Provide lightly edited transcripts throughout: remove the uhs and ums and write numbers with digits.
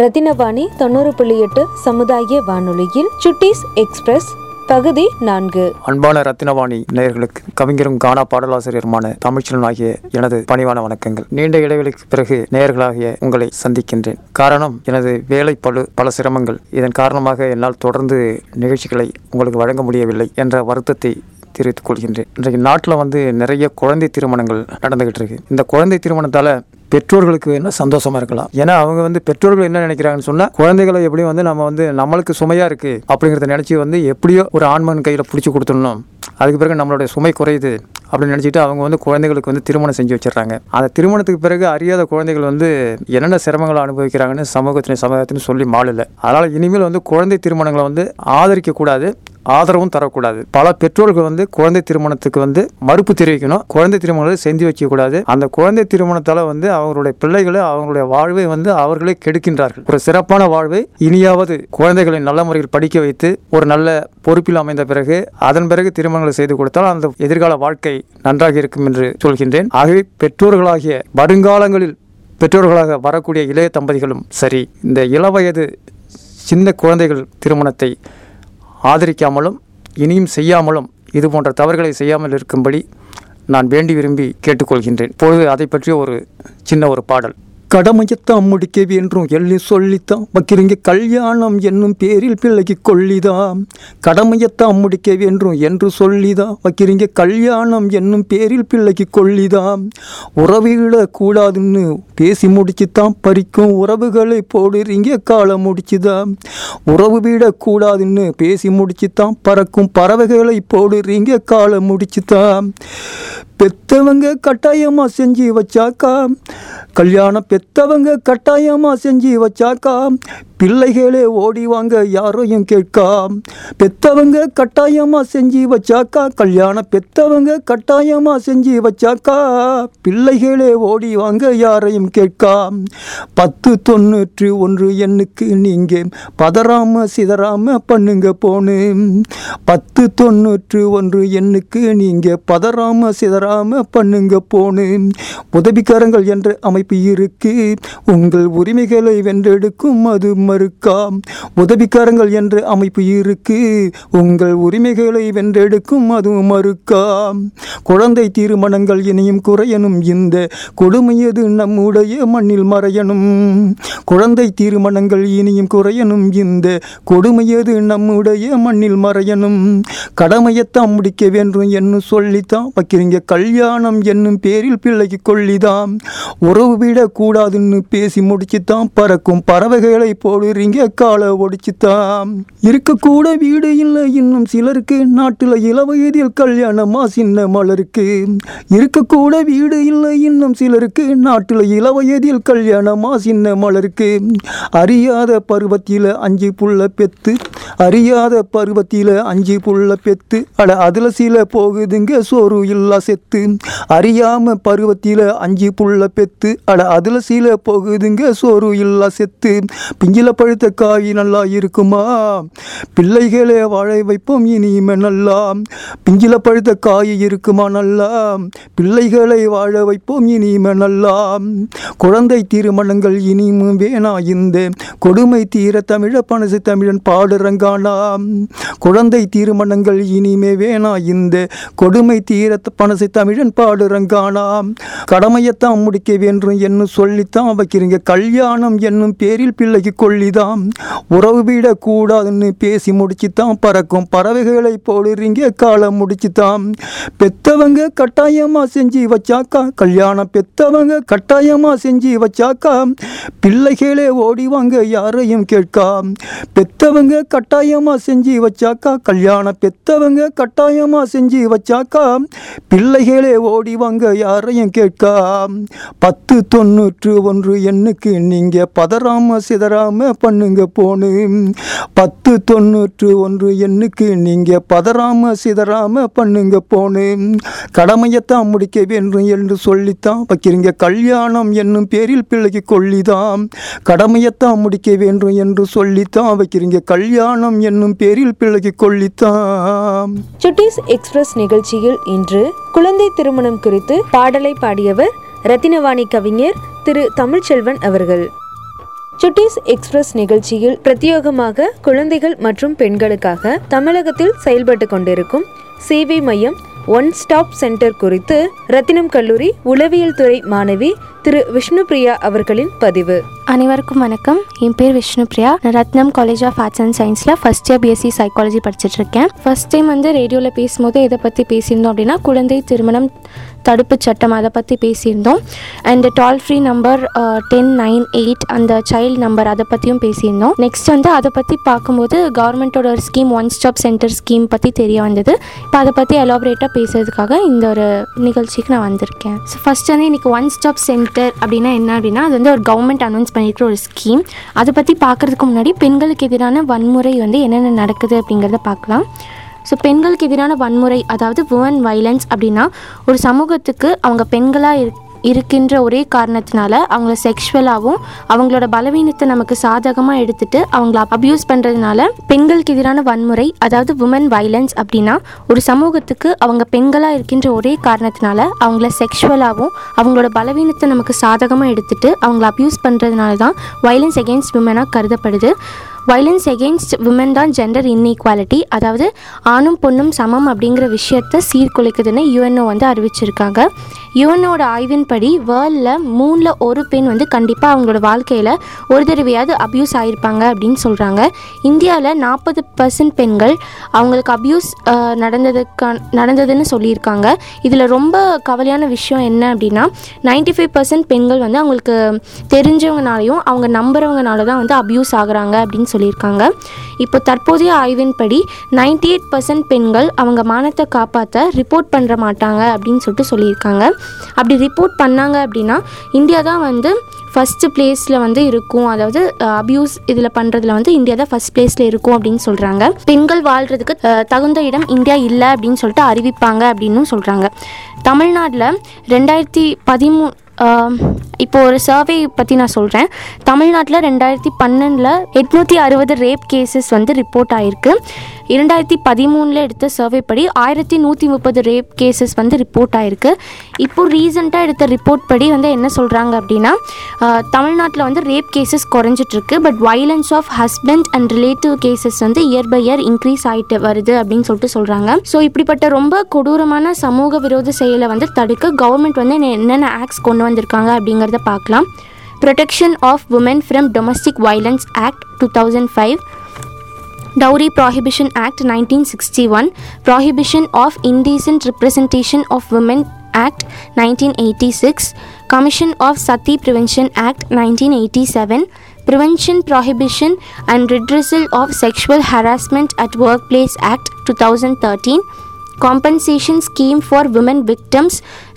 ரத்தினவாணி 90.8 சமுதாய வானொலியில் சுட்டிஸ் எக்ஸ்பிரஸ் பகுதி 4. அன்பான ரத்தினவாணி நேயர்களுக்கு கவிஞரும் கானா பாடலாசிரியருமான தமிழ்ச்சன் ஆகிய எனது பணிவான வணக்கங்கள். நீண்ட இடைவெளிக்கு பிறகு நேயர்களாகிய உங்களை சந்திக்கின்றேன். காரணம், எனது வேலை பல சிரமங்கள். இதன் காரணமாக என்னால் தொடர்ந்து நிகழ்ச்சிகளை உங்களுக்கு வழங்க முடியவில்லை என்ற வருத்தத்தை தெரிவித்துக் கொள்கின்றேன். இன்றைக்கு நாட்டில் நிறைய குழந்தை திருமணங்கள் நடந்துகிட்டு இருக்கு. இந்த குழந்தை திருமணத்தால் பெற்றோர்களுக்கு என்ன சந்தோஷமா இருக்கலாம். ஏன்னா அவங்க பெற்றோர்கள் என்ன நினைக்கிறாங்கன்னு சொன்னா, குழந்தைகளை எப்படியும் நம்ம நம்மளுக்கு சுமையா இருக்கு அப்படிங்கிறத நினைச்சு எப்படியோ ஒரு ஆண்மகன் கையில பிடிச்சி கொடுத்துடணும், அதுக்கு பிறகு நம்மளுடைய சுமை குறையுது அப்படின்னு நினச்சிட்டு அவங்க குழந்தைகளுக்கு திருமணம் செஞ்சு வச்சிடறாங்க. அந்த திருமணத்துக்கு பிறகு அறியாத குழந்தைகள் என்னென்ன சிரமங்களை அனுபவிக்கிறாங்கன்னு சமூகத்தினு சொல்லி மாளல. அதனால் இனிமேல் குழந்தை திருமணங்களை ஆதரிக்கக்கூடாது, ஆதரவும் தரக்கூடாது. பல பெற்றோர்கள் குழந்தை திருமணத்துக்கு மறுப்பு தெரிவிக்கணும். குழந்தை திருமணங்களை செஞ்சு வைக்கக்கூடாது. அந்த குழந்தை திருமணத்தால் அவங்களுடைய பிள்ளைகளை, அவங்களுடைய வாழ்வை அவர்களே கெடுக்கின்றார்கள். ஒரு சிறப்பான வாழ்வை இனியாவது குழந்தைகளை நல்ல முறையில் படிக்க வைத்து ஒரு நல்ல பொறுப்பில் அமைந்த பிறகு அதன் பிறகு திருமணங்களை செய்து கொடுத்தால் அந்த எதிர்கால வாழ்க்கை நன்றாக இருக்கும் என்று சொல்கின்றேன். ஆகவே பெற்றோர்களாகிய வருங்காலங்களில் பெற்றோர்களாக வரக்கூடிய இளைய தம்பதிகளும் சரி, இந்த இளவயது சின்ன குழந்தைகள் திருமணத்தை ஆதரிக்காமலும் இனியும் செய்யாமலும் இது போன்ற தவறுகளை செய்யாமல் இருக்கும்படி நான் வேண்டி விரும்பி கேட்டுக்கொள்கின்றேன். இப்பொழுது அதை பற்றிய ஒரு சின்ன பாடல். கடமையத்தான் முடிக்க வேண்டும் எள்ளி சொல்லித்தான் வைக்கிறீங்க கல்யாணம் என்னும் பேரில் பிள்ளைக்கு கொள்ளிதான். கடமையத்தான் முடிக்க வேண்டும் என்று சொல்லிதான் வைக்கிறீங்க கல்யாணம் என்னும் பேரில் பிள்ளைக்கு கொள்ளிதான். உறவிடக்கூடாதுன்னு பேசி முடிச்சுத்தான் பறிக்கும் உறவுகளை போடுறீங்க காலை முடிச்சுதான். உறவு விடக்கூடாதுன்னு பேசி முடிச்சுத்தான் பறக்கும் பறவைகளை போடுறீங்க காலை முடிச்சுதான். பெத்தவங்க கட்டாயமாக செஞ்சு வச்சாக்கா, கல்யாணம் பெத்தவங்க கட்டாயமாக செஞ்சு வச்சாக்கா, பிள்ளைகளே ஓடிவாங்க யாரையும் கேட்கா. பெத்தவங்க கட்டாயமாக செஞ்சு வச்சாக்கா, கல்யாணம் பெத்தவங்க கட்டாயமாக செஞ்சு வச்சாக்கா, பிள்ளைகளே ஓடிவாங்க யாரையும் கேட்கா. 1091 எண்ணுக்கு நீங்கள் பதறாமல் சிதறாமல் பண்ணுங்க போனு. 1091 எண்ணுக்கு நீங்கள் பதறாமல் சிதற பண்ணுங்க போனு. உதவிக்கரங்கள் என்ற அமைப்பு இருக்கு, உங்கள் உரிமைகளை வென்றெடுக்கும் அது மறுக்கா. உதவிக்கரங்கள் என்ற அமைப்பு இருக்கு, உங்கள் உரிமைகளை வென்றெடுக்கும் அது மறுக்கா. குழந்தை திருமணங்கள் இனியும் குறையணும், இந்த கொடுமையது நம்முடைய மண்ணில் மறையணும். குழந்தை திருமணங்கள் இனியும் குறையணும், இந்த கொடுமையது நம்முடைய மண்ணில் மறையணும். கடமையத்தான் முடிக்க வேண்டும் என்று சொல்லித்தான் வைக்கிறீங்க கல்யாணம் என்னும் பேரில் பிள்ளைக்கு கொள்ளிதான். உறவு விடக்கூடாதுன்னு பேசி முடிச்சுத்தான் பறக்கும் பறவைகளை போடுறீங்க காலை ஒடிச்சுத்தான். இருக்கக்கூட வீடு இல்லை இன்னும் சிலருக்கு, நாட்டில் இளவயதில் கல்யாணமா சின்ன மலருக்கு. இருக்கக்கூட வீடு இல்லை இன்னும் சிலருக்கு, நாட்டில் இளவயதில் கல்யாணமா சின்ன மலருக்கு. அறியாத பருவத்தில் 5 புள்ள பெத்து, அறியாத பருவத்தில் 5 புள்ள பெத்து, அட அதில் சில போகுதுங்க சோறு இல்லா செத்து. அறியாம பருவத்தில 5 புள்ள பெத்து, அட அதுல சீல போகுதுங்க சோறு இல்லா செத்து. பிஞ்சில பழுத்த காய் நல்லா இருக்குமா, பிள்ளைகளே வாழை வைப்போம் இனிமே நல்லா. பிஞ்சில பழுத்த காய் இருக்குமா நல்லா, பிள்ளைகளை வாழ வைப்போம் இனிமே நல்லா. குழந்தை திருமணங்கள் இனியும் வேணா, இந்த கொடுமை தீர தமிழ பனசு தமிழன் பாடுறங்கானா. குழந்தை திருமணங்கள் இனிமே வேணா, இந்த கொடுமை தீர பனசை தமிழன் பாடுறங்கானாம். கடமையத்தான் முடிக்க வேண்டும் என்னும் சொல்லித்தான் வைக்கிறீங்க கல்யாணம் என்னும் பேரில் பிள்ளைக்கு கொள்ளிதான். உறவு விடக்கூடாதுன்னு பேசி முடிச்சுத்தான் பறக்கும் பறவைகளை போடுறீங்க காலை முடிச்சுதான். பெத்தவங்க கட்டாயமாக செஞ்சு வச்சாக்கா, கல்யாணம் பெத்தவங்க கட்டாயமாக செஞ்சு வச்சாக்கா, பிள்ளைகளே ஓடிவாங்க யாரையும் கேட்கா. பெத்தவங்க கட்டாயமாக செஞ்சு வச்சாக்கா, கல்யாணம் பெத்தவங்க கட்டாயமாக செஞ்சு வச்சாக்கா, பிள்ளைகளே ஓடிவாங்க யாரையும் கேட்கா. 1091 எண்ணுக்கு நீங்கள் பதறாமல் சிதறாமல் பண்ணுங்க போனு. 1091 எண்ணுக்கு நீங்கள் பதறாமல் சிதறாமல் பண்ணுங்க போனு. கடமையத்தான் முடிக்க வேண்டும் என்று சொல்லித்தான் வைக்கிறீங்க கல்யாணம் என்னும் பேரில் பிள்ளைக்கு கொள்ளிதான். கடமையத்தான் முடிக்க வேண்டும் என்று சொல்லித்தான் வைக்கிறீங்க கல்யாணம் என்னும் பேரில் பிள்ளைக்கு கொள்ளித்தான். சுட்டிஸ் எக்ஸ்பிரஸ் நிகழ்ச்சியில் இன்று குழந்தை திருமணம் குறித்து பாடலை பாடியவர் ரத்தினவாணி கவிஞர் திரு தமிழ்ச்செல்வன் அவர்கள். சுட்டிஸ் எக்ஸ்பிரஸ் நிகழ்ச்சியில் பிரத்யேகமாக குழந்தைகள் மற்றும் பெண்களுக்காக தமிழகத்தில் செயல்பட்டு கொண்டிருக்கும் சேவை மையம் ஒன் ஸ்டாப் சென்டர் குறித்து ரத்தினம் கல்லூரி உளவியல் துறை மாணவி திரு விஷ்ணு பிரியா அவர்களின் பதிவு. அனைவருக்கும் வணக்கம். என் பேர் விஷ்ணு பிரியா. நான் ரத்னம் காலேஜ் ஆஃப் ஆர்ட்ஸ் அண்ட் சயின்ஸில் ஃபர்ஸ்ட் இயர் பிஎஸ்சி சைக்காலஜி படிச்சுட்டு இருக்கேன். ஃபர்ஸ்ட் டைம் ரேடியோவில் பேசும்போது இதை பற்றி பேசியிருந்தோம் அப்படின்னா குழந்தை திருமணம் தடுப்பு சட்டம் அதை பற்றி பேசியிருந்தோம். அண்ட் டோல் ஃப்ரீ நம்பர் 1098 அந்த சைல்டு நம்பர் அதை பற்றியும் பேசியிருந்தோம். நெக்ஸ்ட் அதை பற்றி பார்க்கும்போது கவர்மெண்ட்டோட ஒரு scheme one stop centre scheme பற்றி தெரிய வந்தது. இப்போ அதை பற்றி எலாபரேட்டாக பேசுறதுக்காக இந்த ஒரு நிகழ்ச்சிக்கு நான் வந்திருக்கேன். ஸோ ஃபர்ஸ்ட் இன்னைக்கு ஒன் ஸ்டாப் சென்டர் அப்படின்னா என்ன அப்படின்னா அது ஒரு கவர்மெண்ட் அனௌன்ஸ் பண்ணியிருக்கிற ஒரு ஸ்கீம். அதை பற்றி பார்க்குறதுக்கு முன்னாடி பெண்களுக்கு எதிரான வன்முறை என்னென்ன நடக்குது அப்படிங்கிறத பார்க்கலாம். ஸோ பெண்களுக்கு எதிரான வன்முறை அதாவது வுமன் வயலன்ஸ் அப்படின்னா ஒரு சமூகத்துக்கு அவங்க பெண்களாக இருக்கின்ற ஒரே காரணத்தினால அவங்கள செக்ஷுவலாகவும் அவங்களோட பலவீனத்தை நமக்கு சாதகமாக எடுத்துகிட்டு அவங்கள அப்யூஸ் பண்ணுறதுனால பெண்களுக்கு எதிரான வன்முறை அதாவது வுமன் வயலன்ஸ் அப்படின்னா ஒரு சமூகத்துக்கு அவங்க பெண்களாக இருக்கின்ற ஒரே காரணத்தினால அவங்கள செக்ஷுவலாகவும் அவங்களோட பலவீனத்தை நமக்கு சாதகமாக எடுத்துகிட்டு அவங்கள அப்யூஸ் பண்ணுறதுனால தான் வயலன்ஸ் எகெயின்ஸ்ட் விமனாக கருதப்படுது. வயலன்ஸ் எகெயின்ஸ்ட் விமன் தான் ஜெண்டர் இன்இக்வாலிட்டி அதாவது ஆணும் பொண்ணும் சமம் அப்படிங்கிற விஷயத்தை சீர்குலைக்குதுன்னு யுஎன்ஓ அறிவிச்சிருக்காங்க. யுஎன்ஓட ஆய்வின்படி வேர்ல்டில் 3 பெண் கண்டிப்பாக அவங்களோட வாழ்க்கையில் ஒரு தடவையாவது அப்யூஸ் ஆகியிருப்பாங்க அப்படின்னு சொல்கிறாங்க. இந்தியாவில் 40% பெண்கள் அவங்களுக்கு அப்யூஸ் நடந்ததுன்னு சொல்லியிருக்காங்க. இதில் ரொம்ப கவலையான விஷயம் என்ன அப்படின்னா 95% பெண்கள் அவங்களுக்கு தெரிஞ்சவங்கனாலையும் அவங்க நம்புறவங்கனால தான் அப்யூஸ் ஆகுறாங்க அப்படின்னு சொல்லியிருக்காங்க. இப்போ தற்போதைய ஆய்வின்படி 98% பெண்கள் அவங்க மானத்தை காப்பாற்ற ரிப்போர்ட் பண்ணுற மாட்டாங்க அப்படின்னு சொல்லியிருக்காங்க. அப்படி ரிப்போர்ட் பண்ணாங்க அப்படின்னா இந்தியா தான் ஃபஸ்ட்டு பிளேஸில் இருக்கும் அதாவது அப்யூஸ் இதில் பண்ணுறதுல இந்தியா தான் ஃபஸ்ட் பிளேஸில் இருக்கும் அப்படின்னு சொல்கிறாங்க. பெண்கள் வாழ்கிறதுக்கு தகுந்த இடம் இந்தியா இல்லை அப்படின்னு சொல்லிட்டு அறிவிப்பாங்க அப்படின்னு சொல்கிறாங்க. தமிழ்நாட்டில் 2013 இப்போ ஒரு சர்வே பற்றி நான் சொல்கிறேன். தமிழ்நாட்டில் 2012 860 ரேப் கேசஸ் ரிப்போர்ட் ஆகிருக்கு. 2013 எடுத்த சர்வே படி 1130 ரேப் கேசஸ் ரிப்போர்ட் ஆகிருக்கு. இப்போது ரீசெண்டாக எடுத்த ரிப்போர்ட் படி என்ன சொல்கிறாங்க அப்படின்னா தமிழ்நாட்டில் ரேப் கேசஸ் குறைஞ்சிட்ருக்கு. But violence of husband and relative cases year by year increase ஆகிட்டு வருது அப்படின்னு சொல்லிட்டு சொல்கிறாங்க. ஸோ இப்படிப்பட்ட ரொம்ப கொடூரமான சமூக விரோத செயலை தடுக்க கவர்மெண்ட் என்னென்ன ஆக்ட்ஸ் கொண்டு வந்திருக்காங்க அப்படிங்கிறத பார்க்கலாம். Protection of woman from domestic violence act 2005, dowry prohibition act 1961, prohibition of indecent representation of woman act 1986, commission of sati prevention act 1987, prevention prohibition and redressal of sexual harassment at work place act 2013, Compensation Scheme for Women Victims,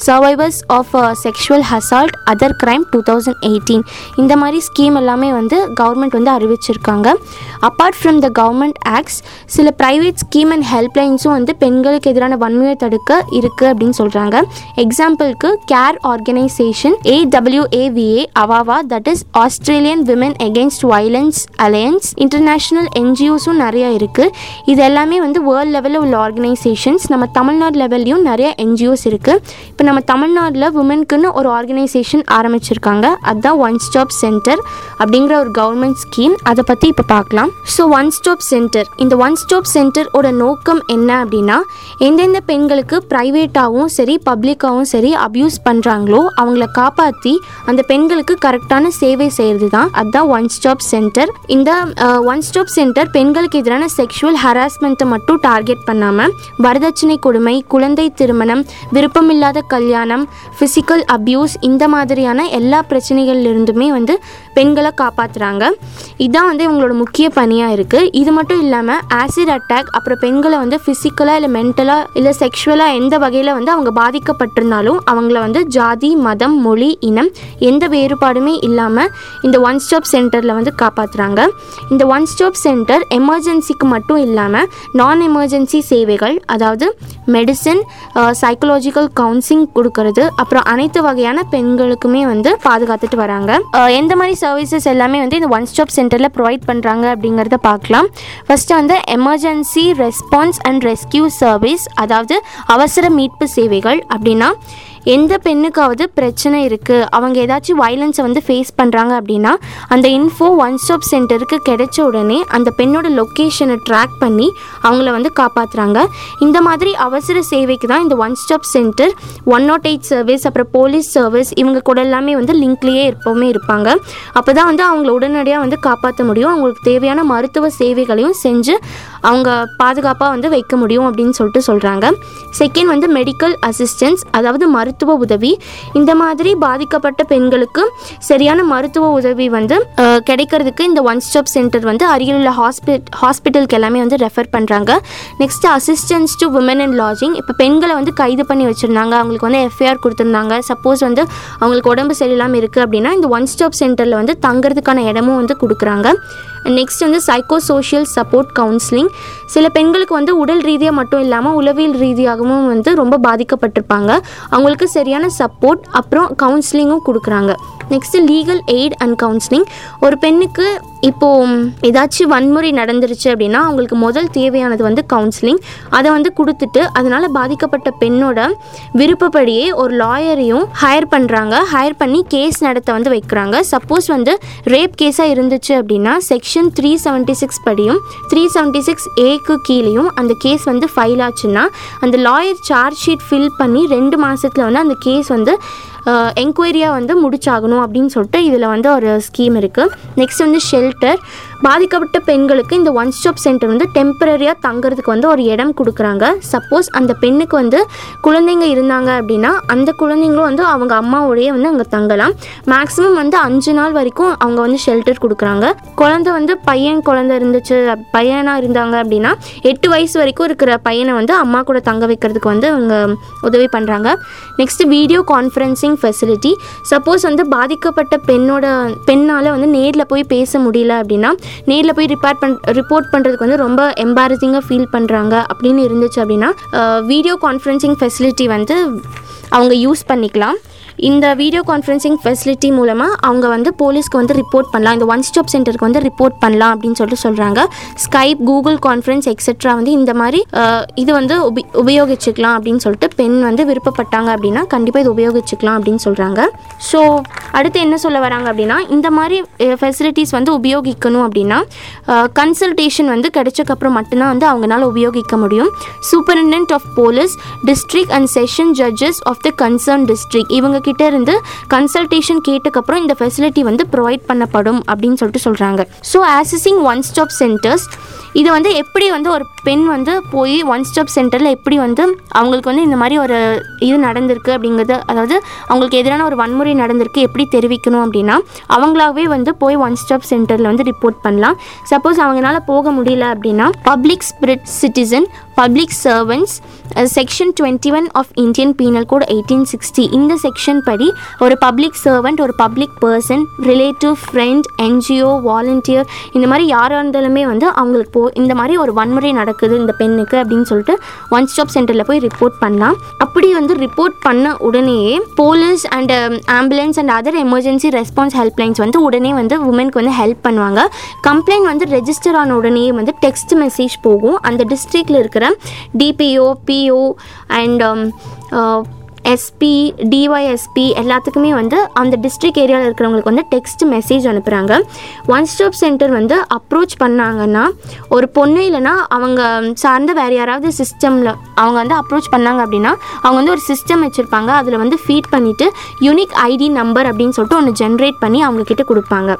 Survivors of Sexual Assault, Other Crime 2018. இந்த மாதிரி scheme எல்லாமே government அறிவிச்சிருக்காங்க. Apart from the government acts சில private scheme and ஹெல்ப்லைன்ஸும் பெண்களுக்கு எதிரான வன்முறை தடுக்க இருக்குது அப்படின்னு சொல்கிறாங்க. எக்ஸாம்பிளுக்கு கேர் ஆர்கனைசேஷன், AWAVA, அவாவா that is Australian women against violence alliance, international என்ஜிஓஸும் நிறையா இருக்குது. இது எல்லாமே வேர்ல்ட் லெவலில் உள்ள ஆர்கனைசேஷன்ஸ். நம்ம தமிழ்நாடு லெவல்லையும் நிறைய என்ஜிஓஸ் இருக்குது. இப்போ நம்ம தமிழ்நாட்டில் உமனுக்குன்னு ஒரு ஆர்கனைசேஷன் ஆரம்பிச்சிருக்காங்க. அதுதான் ஒன் ஸ்டாப் சென்டர் அப்படிங்கிற ஒரு கவர்மெண்ட் ஸ்கீம். அதை பற்றி இப்போ பார்க்கலாம். ஸோ ஒன் ஸ்டாப் சென்டர், இந்த ஒன் ஸ்டாப் சென்டரோட நோக்கம் என்ன அப்படின்னா எந்தெந்த பெண்களுக்கு ப்ரைவேட்டாகவும் சரி பப்ளிக்காகவும் சரி அப்யூஸ் பண்ணுறாங்களோ அவங்கள காப்பாற்றி அந்த பெண்களுக்கு கரெக்டான சேவை செய்கிறது தான். அதுதான் ஒன் ஸ்டாப் சென்டர். இந்த ஒன் ஸ்டாப் சென்டர் பெண்களுக்கு எதிரான செக்ஷுவல் ஹராஸ்மெண்ட்டை மட்டும் டார்கெட் பண்ணாமல் வரதட்சணை கொடுமை, குழந்தை திருமணம், விருப்பமில்லாத கல்யாணம், ஃபிசிக்கல் அப்யூஸ் இந்த மாதிரியான எல்லா பிரச்சனைகளிலிருந்துமே பெண்களை காப்பாற்றுறாங்க. இதுதான் இவங்களோட முக்கிய பணியாக இருக்குது. இது மட்டும் இல்லாமல் ஆசிட் அட்டாக் அப்புறம் பெண்களை ஃபிசிக்கலாக இல்லை மென்டலாக இல்லை செக்ஷுவலாக எந்த வகையில் அவங்க பாதிக்கப்பட்டிருந்தாலும் அவங்கள ஜாதி, மதம், மொழி, இனம் எந்த வேறுபாடுமே இல்லாமல் இந்த ஒன் ஸ்டாப் சென்டரில் காப்பாற்றுறாங்க. இந்த ஒன் ஸ்டாப் சென்டர் எமர்ஜென்சிக்கு மட்டும் இல்லாமல் நான் எமர்ஜென்சி சேவைகள் அதாவது மெடிசன், சைக்கலாஜிக்கல் கவுன்சிலிங் கொடுக்கறது அப்புறம் அனைத்து வகையான பெண்களுக்குமே பாதுகாத்துட்டு வராங்க. எந்த மாதிரி சர்வீசஸ் எல்லாமே இந்த ஒன் ஸ்டாப் சென்டரில் ப்ரொவைட் பண்ணுறாங்க அப்படிங்கிறத பார்க்கலாம். First emergency response and rescue service அதாவது அவசர மீட்பு சேவைகள் அப்படின்னா எந்த பெண்ணுக்காவது பிரச்சனை இருக்குது, அவங்க ஏதாச்சும் வயலன்ஸை ஃபேஸ் பண்ணுறாங்க அப்படின்னா அந்த இன்ஃபோ ஒன் ஸ்டாப் சென்டருக்கு கிடைச்ச உடனே அந்த பெண்ணோட லொக்கேஷனை ட்ராக் பண்ணி அவங்கள காப்பாற்றுறாங்க. இந்த மாதிரி அவசர சேவைக்கு தான் இந்த ஒன் ஸ்டாப் சென்டர், 108 சர்வீஸ், அப்புறம் போலீஸ் சர்வீஸ், இவங்க கூட எல்லாமே லிங்க்லேயே எப்போவுமே இருப்பாங்க. அப்போ தான் அவங்கள உடனடியாக காப்பாற்ற முடியும், அவங்களுக்கு தேவையான மருத்துவ சேவைகளையும் செஞ்சு அவங்க பாதுகாப்பாக வைக்க முடியும் அப்படின்னு சொல்லிட்டு சொல்கிறாங்க. செகண்ட் மெடிக்கல் அசிஸ்டன்ஸ், அதாவது மருத்துவ உதவி. இந்த மாதிரி பாதிக்கப்பட்ட பெண்களுக்கு சரியான மருத்துவ உதவி கிடைக்கிறதுக்கு இந்த ஒன் ஸ்டாப் சென்டர் அருகிலுள்ள ஹாஸ்பிட்டலுக்கு எல்லாமே ரெஃபர் பண்ணுறாங்க. Next, assistance to women and lodging. இப்போ பெண்களை கைது பண்ணி வச்சுருந்தாங்க, அவங்களுக்கு எஃப்ஐஆர் கொடுத்துருந்தாங்க, சப்போஸ் அவங்களுக்கு உடம்பு சரியில்லாமல் இருக்குது அப்படின்னா இந்த ஒன் ஸ்டாப் சென்டரில் தங்குறதுக்கான இடமும் கொடுக்குறாங்க. Next psycho social support counselling. சில பெண்களுக்கு உடல் ரீதியாக மட்டும் இல்லாமல் உளவியல் ரீதியாகவும் ரொம்ப பாதிக்கப்பட்டிருப்பாங்க, அவங்களுக்கு சரியான சப்போர்ட் அப்புறம் கவுன்சிலிங்கும் கொடுக்குறாங்க. Next legal aid and counselling. ஒரு பெண்ணுக்கு இப்போது ஏதாச்சும் வன்முறை நடந்துருச்சு அப்படின்னா அவங்களுக்கு முதல் தேவையானது கவுன்சிலிங், அதை கொடுத்துட்டு அதனால் பாதிக்கப்பட்ட பெண்ணோட விருப்பப்படியே ஒரு லாயரையும் ஹையர் பண்ணுறாங்க, ஹையர் பண்ணி கேஸ் நடத்த வைக்கிறாங்க. சப்போஸ் ரேப் கேஸாக இருந்துச்சு அப்படின்னா செக்ஷன் 376 படியும் 376A கீழேயும் அந்த கேஸ் ஃபைல் ஆச்சுன்னா அந்த லாயர் சார்ஜ் ஷீட் ஃபில் பண்ணி 2 மாதத்தில் அந்த கேஸ் என்கொயரியாக முடிச்சாகணும் அப்படின்னு சொல்லிட்டு இதில் ஒரு ஸ்கீம் இருக்குது. Next shelter. பாதிக்கப்பட்ட பெண்களுக்கு இந்த ஒன் ஸ்டாப் சென்டர் டெம்பரரியாக தங்குறதுக்கு ஒரு இடம் கொடுக்குறாங்க. சப்போஸ் அந்த பெண்ணுக்கு குழந்தைங்க இருந்தாங்க அப்படின்னா அந்த குழந்தைங்களும் அவங்க அம்மாவோடையே அங்கே தங்கலாம். மேக்ஸிமம் 5 நாள் வரைக்கும் அவங்க ஷெல்டர் கொடுக்குறாங்க. குழந்தை பையன் இருந்துச்சு, பையனாக இருந்தாங்க அப்படின்னா 8 வயசு வரைக்கும் இருக்கிற பையனை அம்மா கூட தங்க வைக்கிறதுக்கு அவங்க உதவி பண்ணுறாங்க. Next video conferencing facility. Suppose பாதிக்கப்பட்ட பெண்ணால் நேரில் போய் பேச முடியல அப்படின்னா நேரில் போய் ரிப்போர்ட் பண்ணுறதுக்கு ரொம்ப எம்பாரசிங்காக ஃபீல் பண்ணுறாங்க அப்படின்னு இருந்துச்சு அப்படின்னா வீடியோ கான்ஃபரன்சிங் ஃபெசிலிட்டி அவங்க யூஸ் பண்ணிக்கலாம். இந்த வீடியோ கான்ஃபரன்சிங் ஃபெசிலிட்டி மூலமாக அவங்க போலீஸ்க்கு ரிப்போர்ட் பண்ணலாம், இந்த ஒன் ஸ்டாப் சென்டருக்கு ரிப்போர்ட் பண்ணலாம் அப்படின்னு சொல்லிட்டு சொல்கிறாங்க. ஸ்கைப், கூகுள் கான்ஃபரன்ஸ் எக்ஸெட்ரா இந்த மாதிரி இது உபயோகிச்சுக்கலாம் அப்படின்னு சொல்லிட்டு பெண் விருப்பப்பட்டாங்க அப்படின்னா கண்டிப்பாக இது உபயோகிச்சுக்கலாம் அப்படின்னு சொல்கிறாங்க. ஸோ அடுத்து என்ன சொல்ல வராங்க அப்படின்னா இந்த மாதிரி ஃபெசிலிட்டிஸ் உபயோகிக்கணும் அப்படின்னா கன்சல்டேஷன் கிடைச்சக்கப்புறம் மட்டும்தான் அவங்களால உபயோகிக்க முடியும். Superintendent of police, district and session judges of the concern district இவங்க கிட்ட இருந்து கன்சல்டேஷன் கேட்டக்கப்புறம் இந்த ஃபெசிலிட்டி ப்ரொவைட் பண்ணப்படும் அப்படின்னு சொல்லிட்டு சொல்கிறாங்க. So accessing one stop centres. இது எப்படி ஒரு பெண் போய் ஒன் ஸ்டாப் சென்டரில் எப்படி அவங்களுக்கு இந்த மாதிரி ஒரு இது நடந்திருக்கு அப்படிங்கிறது, அதாவது அவங்களுக்கு எதிரான ஒரு வன்முறை நடந்திருக்கு எப்படி தெரிவிக்கணும் அப்படின்னா அவங்களாகவே போய் ஒன் ஸ்டாப் சென்டரில் ரிப்போர்ட் பண்ணலாம். சப்போஸ் அவங்களால போக முடியல அப்படின்னா public spirit citizen, public servants, section 21 of Indian penal code 1860 இந்த செக்ஷன் படி ஒரு பப்ளிக் சர்வன்ட் ஒரு public person, relative, friend, NGO, volunteer இந்த மாதிரி யாராக இருந்தாலுமே அவங்களுக்கு இந்த மாதிரி ஒரு வன்முறை நடக்குது இந்த பெண்ணுக்கு அப்படின்னு சொல்லிட்டு ஒன் ஸ்டாப் சென்டரில் போய் ரிப்போர்ட் பண்ணலாம். அப்படி ரிப்போர்ட் பண்ண உடனேயே police and ambulance and other emergency response helplines உடனே உமனுக்கு ஹெல்ப் பண்ணுவாங்க. கம்ப்ளைண்ட் ரெஜிஸ்டர் ஆன உடனே டெக்ஸ்ட் மெசேஜ் போகும். அந்த டிஸ்ட்ரிக்டில் இருக்கிற DPO, PO and SP, DYSP எல்லாத்துக்குமே அந்த டிஸ்ட்ரிக்ட் ஏரியாவில் இருக்கிறவங்களுக்கு டெக்ஸ்ட் மெசேஜ் அனுப்புகிறாங்க. ஒன் ஸ்டாப் சென்டர் அப்ரோச் பண்ணாங்கன்னா ஒரு பொண்ணு இல்லைனா அவங்க சார்ந்த வேறு யாராவது சிஸ்டமில் அவங்க அப்ரோச் பண்ணாங்க அப்படின்னா அவங்க ஒரு சிஸ்டம் வச்சுருப்பாங்க, அதில் ஃபீட் பண்ணிவிட்டு யூனிக் ID நம்பர் அப்படின்னு சொல்லிட்டு ஒன்று ஜென்ரேட் பண்ணி அவங்கக்கிட்ட கொடுப்பாங்க.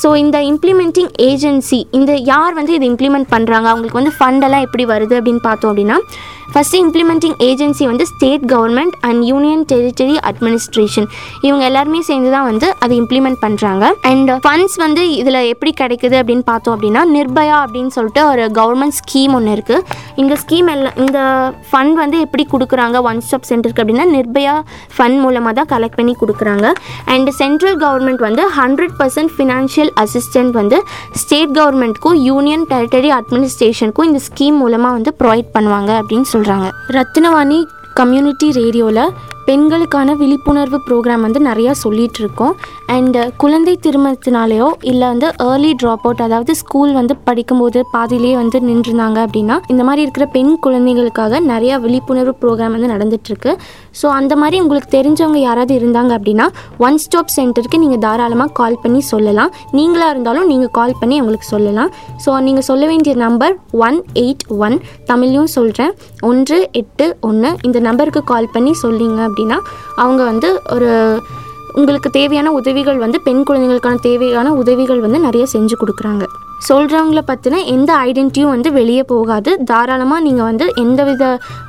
ஸோ இந்த இம்ப்ளிமெண்டிங் ஏஜென்சி இந்த யார் இதை இம்ப்ளிமெண்ட் பண்ணுறாங்க, அவங்களுக்கு ஃபண்டெல்லாம் எப்படி வருது அப்படின்னு பார்த்தோம் அப்படின்னா first implementing agency state government and union territory administration இவங்க எல்லாருமே சேர்ந்து தான் அதை இம்ப்ளிமெண்ட் பண்ணுறாங்க. அண்ட் ஃபண்ட்ஸ் இதில் எப்படி கிடைக்குது அப்படின்னு பார்த்தோம் அப்படின்னா நிர்பயா அப்படின்னு சொல்லிட்டு ஒரு கவர்மெண்ட் ஸ்கீம் ஒன்று இருக்குது. இந்த ஸ்கீம் எல்லாம் இந்த ஃபண்ட் எப்படி கொடுக்குறாங்க ஒன் ஸ்டாப் சென்டருக்கு அப்படின்னா நிர்பயா ஃபண்ட் மூலமாக தான் கலெக்ட் பண்ணி கொடுக்குறாங்க. And central government 100% financial assistant state கவர்மெண்ட்க்கும் யூனியன் டெரிட்டரி அட்மினிஸ்ட்ரேஷனுக்கும் இந்த ஸ்கீம் மூலமாக ப்ரொவைட் பண்ணுவாங்க அப்படின்னு சொல்கிறாங்க. ரத்தினவாணி கம்யூனிட்டி ரேடியோவில் பெண்களுக்கான விழிப்புணர்வு ப்ரோக்ராம் வந்து நிறையா சொல்லிகிட்ருக்கோம். அண்டு குழந்தை திருமணத்தினாலேயோ இல்லை வந்து ஏர்லி ட்ராப் அவுட், அதாவது ஸ்கூல் வந்து படிக்கும்போது பாதியிலேயே வந்து நின்றுருந்தாங்க அப்படின்னா இந்த மாதிரி இருக்கிற பெண் குழந்தைகளுக்காக நிறையா விழிப்புணர்வு ப்ரோக்ராம் வந்து நடந்துகிட்ருக்கு. ஸோ அந்த மாதிரி உங்களுக்கு தெரிஞ்சவங்க யாராவது இருந்தாங்க அப்படின்னா ஒன் ஸ்டாப் சென்டருக்கு நீங்கள் தாராளமாக கால் பண்ணி சொல்லலாம். நீங்களாக இருந்தாலும் நீங்கள் கால் பண்ணி அவங்களுக்கு சொல்லலாம். ஸோ நீங்கள் சொல்ல வேண்டிய நம்பர் 181, தமிழ்லையும் சொல்கிறேன் 181. இந்த நம்பருக்கு கால் பண்ணி சொல்லிங்க அப்படின்னா அவங்க வந்து ஒரு உங்களுக்கு தேவையான உதவிகள் வந்து பெண் குழந்தைகளுக்கான தேவையான உதவிகள் வந்து நிறைய செஞ்சு கொடுக்குறாங்க. சொல்கிறவங்கள பற்றின எந்த ஐடென்டிட்டியும் வந்து வெளியே போகாது. தாராளமாக நீங்கள் வந்து எந்தவித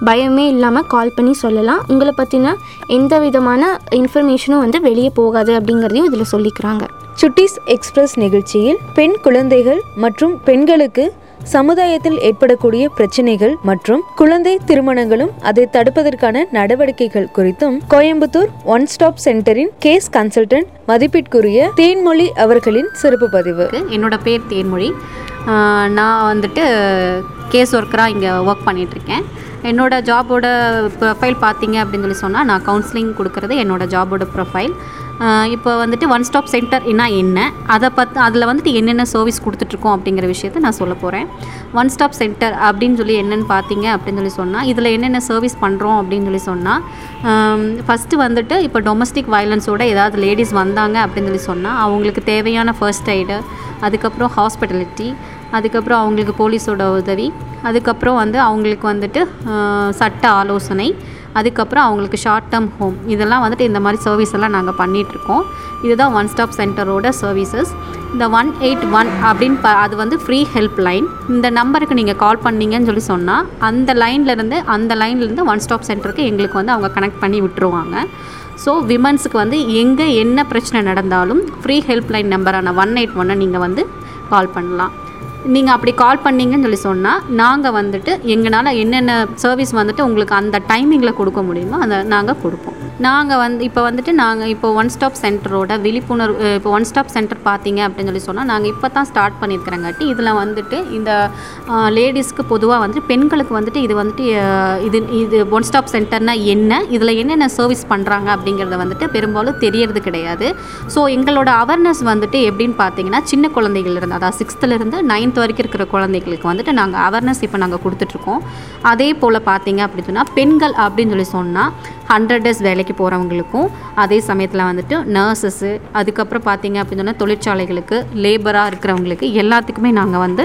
பயமே இல்லாமல் கால் பண்ணி சொல்லலாம். உங்களை பற்றின எந்த விதமான இன்ஃபர்மேஷனும் வந்து வெளியே போகாது அப்படிங்கிறதையும் இதில் சொல்லிக்கிறாங்க. சுட்டிஸ் எக்ஸ்பிரஸ் நிகழ்ச்சியில் பெண் குழந்தைகள் மற்றும் பெண்களுக்கு சமுதாயத்தில் ஏற்படக்கூடிய பிரச்சனைகள் மற்றும் குழந்தை திருமணங்களும் அதை தடுப்பதற்கான நடவடிக்கைகள் குறித்தும் கோயம்புத்தூர் ஒன் ஸ்டாப் சென்டரின் கேஸ் கன்சல்டன்ட் மதிப்பிற்குரிய தேன்மொழி அவர்களின் சிறப்பு பதிவு. என்னோட பேர் தேன்மொழி. நான் வந்துட்டு கேஸ் ஒர்க்கராக இங்கே ஒர்க் பண்ணிகிட்ருக்கேன். என்னோடய ஜாபோட ப்ரொஃபைல் பார்த்தீங்க அப்படின்னு சொல்லி சொன்னால் நான் கவுன்சிலிங் கொடுக்குறது என்னோடய ஜாபோட ப்ரொஃபைல். இப்போ வந்துட்டு ஒன் ஸ்டாப் சென்டர்னா என்ன, அதை பற்றி அதில் வந்துட்டு என்னென்ன சர்வீஸ் கொடுத்துட்ருக்கோம் அப்படிங்கிற விஷயத்த நான் சொல்ல போகிறேன். ஒன் ஸ்டாப் சென்டர் அப்படின்னு சொல்லி என்னென்னு பார்த்தீங்க அப்படின்னு சொல்லி சொன்னால் இதில் என்னென்ன சர்வீஸ் பண்ணுறோம் அப்படின்னு சொல்லி சொன்னால் ஃபஸ்ட்டு வந்துட்டு இப்போ டொமஸ்டிக் வயலன்ஸோட ஏதாவது லேடிஸ் வந்தாங்க அப்படின்னு சொல்லி சொன்னால் அவங்களுக்கு தேவையான ஃபர்ஸ்ட் எய்டு, அதுக்கப்புறம் ஹாஸ்பிட்டாலிட்டி, அதுக்கப்புறம் அவங்களுக்கு போலீஸோட உதவி, அதுக்கப்புறம் வந்து அவங்களுக்கு வந்துட்டு சட்ட ஆலோசனை, அதுக்கப்புறம் அவங்களுக்கு ஷார்ட் டேர்ம் ஹோம், இதெல்லாம் வந்துட்டு இந்த மாதிரி சர்வீஸ் எல்லாம் நாங்கள் பண்ணிகிட்ருக்கோம். இதுதான் ஒன் ஸ்டாப் சென்டரோட சர்வீசஸ். இந்த 181 அப்படின்னு அது வந்து ஃப்ரீ ஹெல்ப் லைன். இந்த நம்பருக்கு நீங்கள் கால் பண்ணிங்கன்னு சொல்லி சொன்னால் அந்த லைன்லேருந்து ஒன் ஸ்டாப் சென்டருக்கு எங்களுக்கு வந்து அவங்க கனெக்ட் பண்ணி விட்டுருவாங்க. ஸோ விமன்ஸுக்கு வந்து எங்கே என்ன பிரச்சனை நடந்தாலும் ஃப்ரீ ஹெல்ப்லைன் நம்பரான 181 நீங்கள் வந்து கால் பண்ணலாம். நீங்கள் அப்படி கால் பண்ணிங்கன்னு சொல்லி சொன்னால் நாங்கள் வந்துட்டு எங்களால் என்னென்ன சர்வீஸ் வந்துட்டு உங்களுக்கு அந்த டைமிங்கில் கொடுக்க முடியுமோ அதை நாங்கள் கொடுப்போம். இப்போ ஒன் ஸ்டாப் சென்டரோட விழிப்புணர்வு, இப்போ ஒன் ஸ்டாப் சென்டர் பார்த்தீங்க அப்படின்னு சொல்லி சொன்னால் நாங்கள் இப்போ தான் ஸ்டார்ட் பண்ணியிருக்கிறங்காட்டி இதில் வந்துட்டு இந்த லேடிஸ்க்கு பொதுவாக வந்துட்டு பெண்களுக்கு வந்துட்டு இது ஒன் ஸ்டாப் சென்டர்னால் என்ன, இதில் என்னென்ன சர்வீஸ் பண்ணுறாங்க அப்படிங்கிறத வந்துட்டு பெரும்பாலும் தெரியறது கிடையாது. ஸோ எங்களோட அவேர்னஸ் வந்துட்டு எப்படின்னு பார்த்தீங்கன்னா சின்ன குழந்தைகளிருந்து, அதாவது 6th-லேருந்து 9th வரைக்கும் இருக்கிற குழந்தைகளுக்கு வந்துட்டு நாங்கள் அவேர்னஸ் இப்போ நாங்கள் கொடுத்துட்ருக்கோம். அதே போல் பார்த்தீங்க அப்படின்னு சொன்னால் பெண்கள் அப்படின்னு சொல்லி சொன்னால் 100 days வேலைக்கு போகிறவங்களுக்கும் அதே சமயத்தில் வந்துட்டு நர்சஸ்ஸு, அதுக்கப்புறம் பார்த்தீங்க அப்படின்னு சொன்னால் தொழிற்சாலைகளுக்கு லேபராக இருக்கிறவங்களுக்கு எல்லாத்துக்குமே நாங்கள் வந்து